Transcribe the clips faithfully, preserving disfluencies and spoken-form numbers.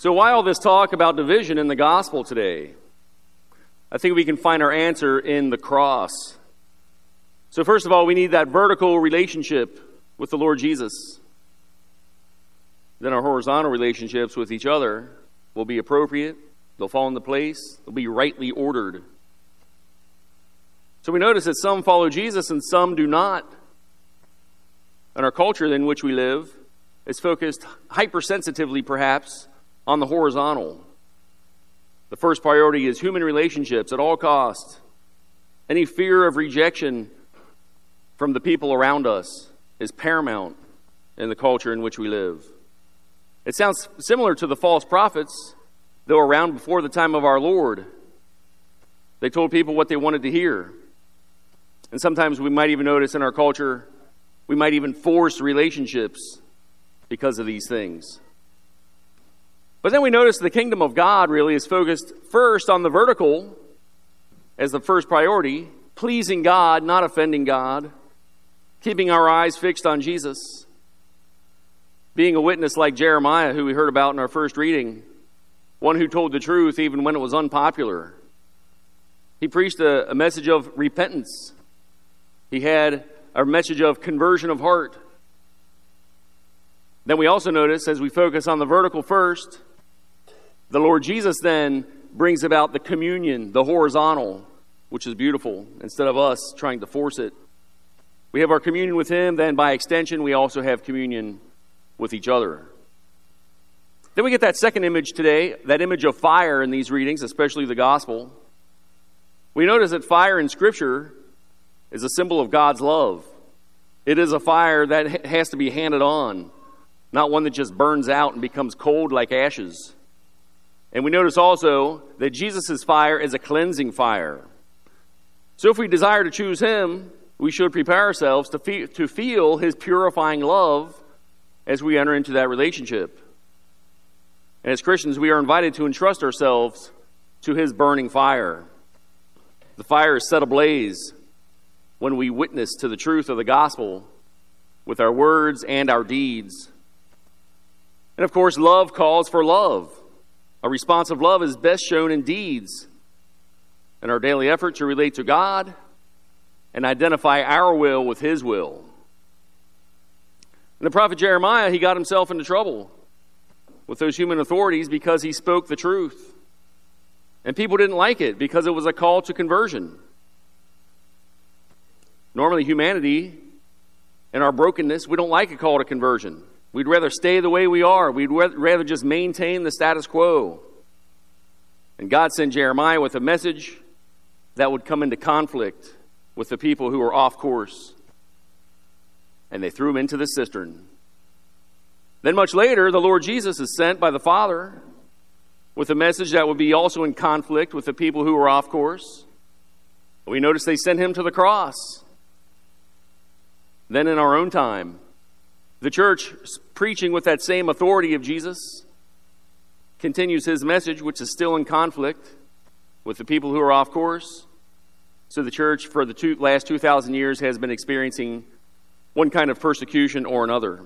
So why all this talk about division in the gospel today? I think we can find our answer in the cross. So first of all, we need that vertical relationship with the Lord Jesus. Then our horizontal relationships with each other will be appropriate. They'll fall into place. They'll be rightly ordered. So we notice that some follow Jesus and some do not. And our culture in which we live is focused hypersensitively, perhaps, on the horizontal. The first priority is human relationships at all costs. Any fear of rejection from the people around us is paramount in the culture in which we live. It sounds similar to the false prophets, though around before the time of our Lord. They told people what they wanted to hear. And sometimes we might even notice in our culture, we might even force relationships because of these things. But then we notice the kingdom of God really is focused first on the vertical as the first priority, pleasing God, not offending God, keeping our eyes fixed on Jesus, being a witness like Jeremiah, who we heard about in our first reading, one who told the truth even when it was unpopular. He preached a, a message of repentance. He had a message of conversion of heart. Then we also notice, as we focus on the vertical first, the Lord Jesus then brings about the communion, the horizontal, which is beautiful, instead of us trying to force it. We have our communion with him, then by extension, we also have communion with each other. Then we get that second image today, that image of fire in these readings, especially the gospel. We notice that fire in Scripture is a symbol of God's love. It is a fire that has to be handed on, not one that just burns out and becomes cold like ashes. And we notice also that Jesus' fire is a cleansing fire. So if we desire to choose him, we should prepare ourselves to feel, to feel his purifying love as we enter into that relationship. And as Christians, we are invited to entrust ourselves to his burning fire. The fire is set ablaze when we witness to the truth of the gospel with our words and our deeds. And of course, love calls for love. A response of love is best shown in deeds, in our daily effort to relate to God and identify our will with his will. And the prophet Jeremiah, he got himself into trouble with those human authorities because he spoke the truth. And people didn't like it because it was a call to conversion. Normally, humanity, in our brokenness, we don't like a call to conversion. We'd rather stay the way we are. We'd rather just maintain the status quo. And God sent Jeremiah with a message that would come into conflict with the people who were off course. And they threw him into the cistern. Then much later, the Lord Jesus is sent by the Father with a message that would be also in conflict with the people who were off course. We notice they sent him to the cross. Then in our own time, the church, preaching with that same authority of Jesus, continues his message, which is still in conflict with the people who are off course. So the church for the two, last two thousand years has been experiencing one kind of persecution or another.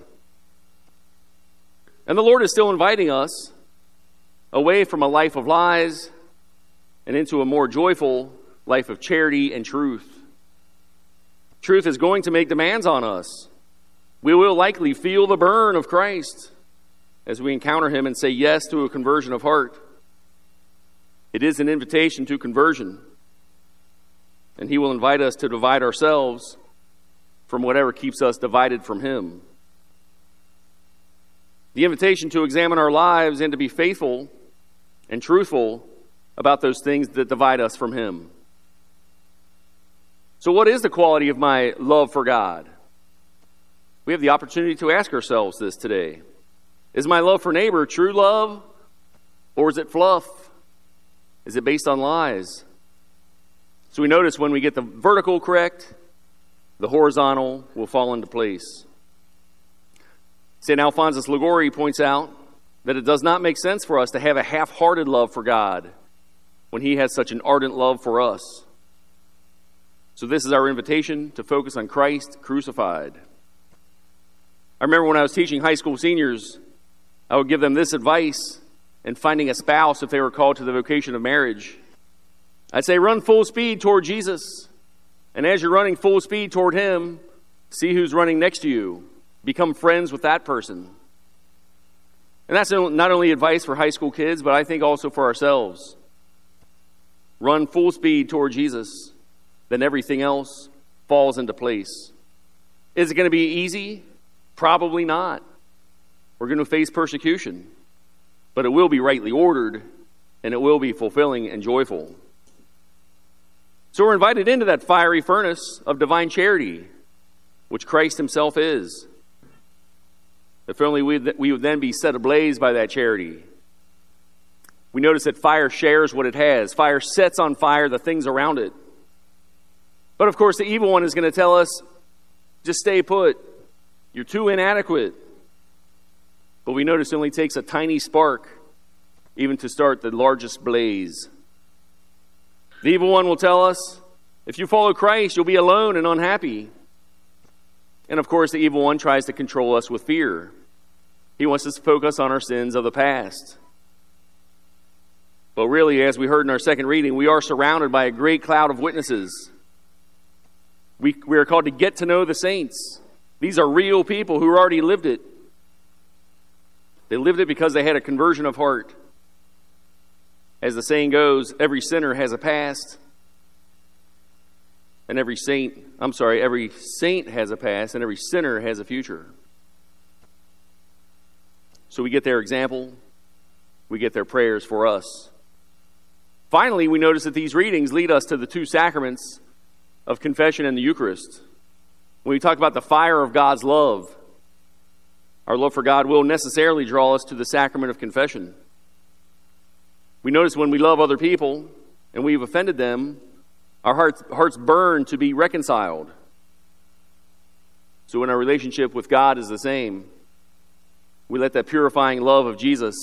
And the Lord is still inviting us away from a life of lies and into a more joyful life of charity and truth. Truth is going to make demands on us. We will likely feel the burn of Christ as we encounter him and say yes to a conversion of heart. It is an invitation to conversion. And he will invite us to divide ourselves from whatever keeps us divided from him. The invitation to examine our lives and to be faithful and truthful about those things that divide us from him. So what is the quality of my love for God? We have the opportunity to ask ourselves this today. Is my love for neighbor true love, or is it fluff? Is it based on lies? So we notice when we get the vertical correct, the horizontal will fall into place. Saint Alphonsus Liguori points out that it does not make sense for us to have a half-hearted love for God when he has such an ardent love for us. So this is our invitation to focus on Christ crucified. I remember when I was teaching high school seniors, I would give them this advice and finding a spouse if they were called to the vocation of marriage. I'd say run full speed toward Jesus. And as you're running full speed toward him, see who's running next to you. Become friends with that person. And that's not only advice for high school kids, but I think also for ourselves. Run full speed toward Jesus. Then everything else falls into place. Is it going to be easy? Probably not. We're going to face persecution. But it will be rightly ordered, and it will be fulfilling and joyful. So we're invited into that fiery furnace of divine charity, which Christ himself is. If only we, we would then be set ablaze by that charity. We notice that fire shares what it has. Fire sets on fire the things around it. But of course the evil one is going to tell us, just stay put. You're too inadequate. But we notice it only takes a tiny spark even to start the largest blaze. The evil one will tell us, if you follow Christ, you'll be alone and unhappy. And of course, the evil one tries to control us with fear. He wants us to focus on our sins of the past. But really, as we heard in our second reading, we are surrounded by a great cloud of witnesses. We, we are called to get to know the saints. These are real people who already lived it. They lived it because they had a conversion of heart. As the saying goes, every sinner has a past, and every saint, I'm sorry, every saint has a past, and every sinner has a future. So we get their example, we get their prayers for us. Finally, we notice that these readings lead us to the two sacraments of confession and the Eucharist. When we talk about the fire of God's love, our love for God will necessarily draw us to the sacrament of confession. We notice when we love other people and we've offended them, our hearts, hearts burn to be reconciled. So when our relationship with God is the same, we let that purifying love of Jesus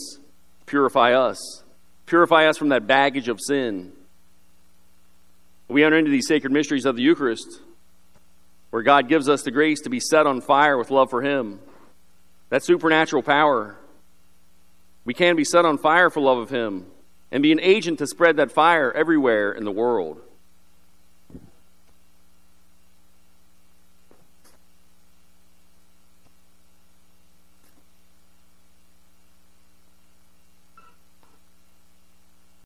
purify us. Purify us from that baggage of sin. We enter into these sacred mysteries of the Eucharist, where God gives us the grace to be set on fire with love for him. That supernatural power. We can be set on fire for love of him and be an agent to spread that fire everywhere in the world.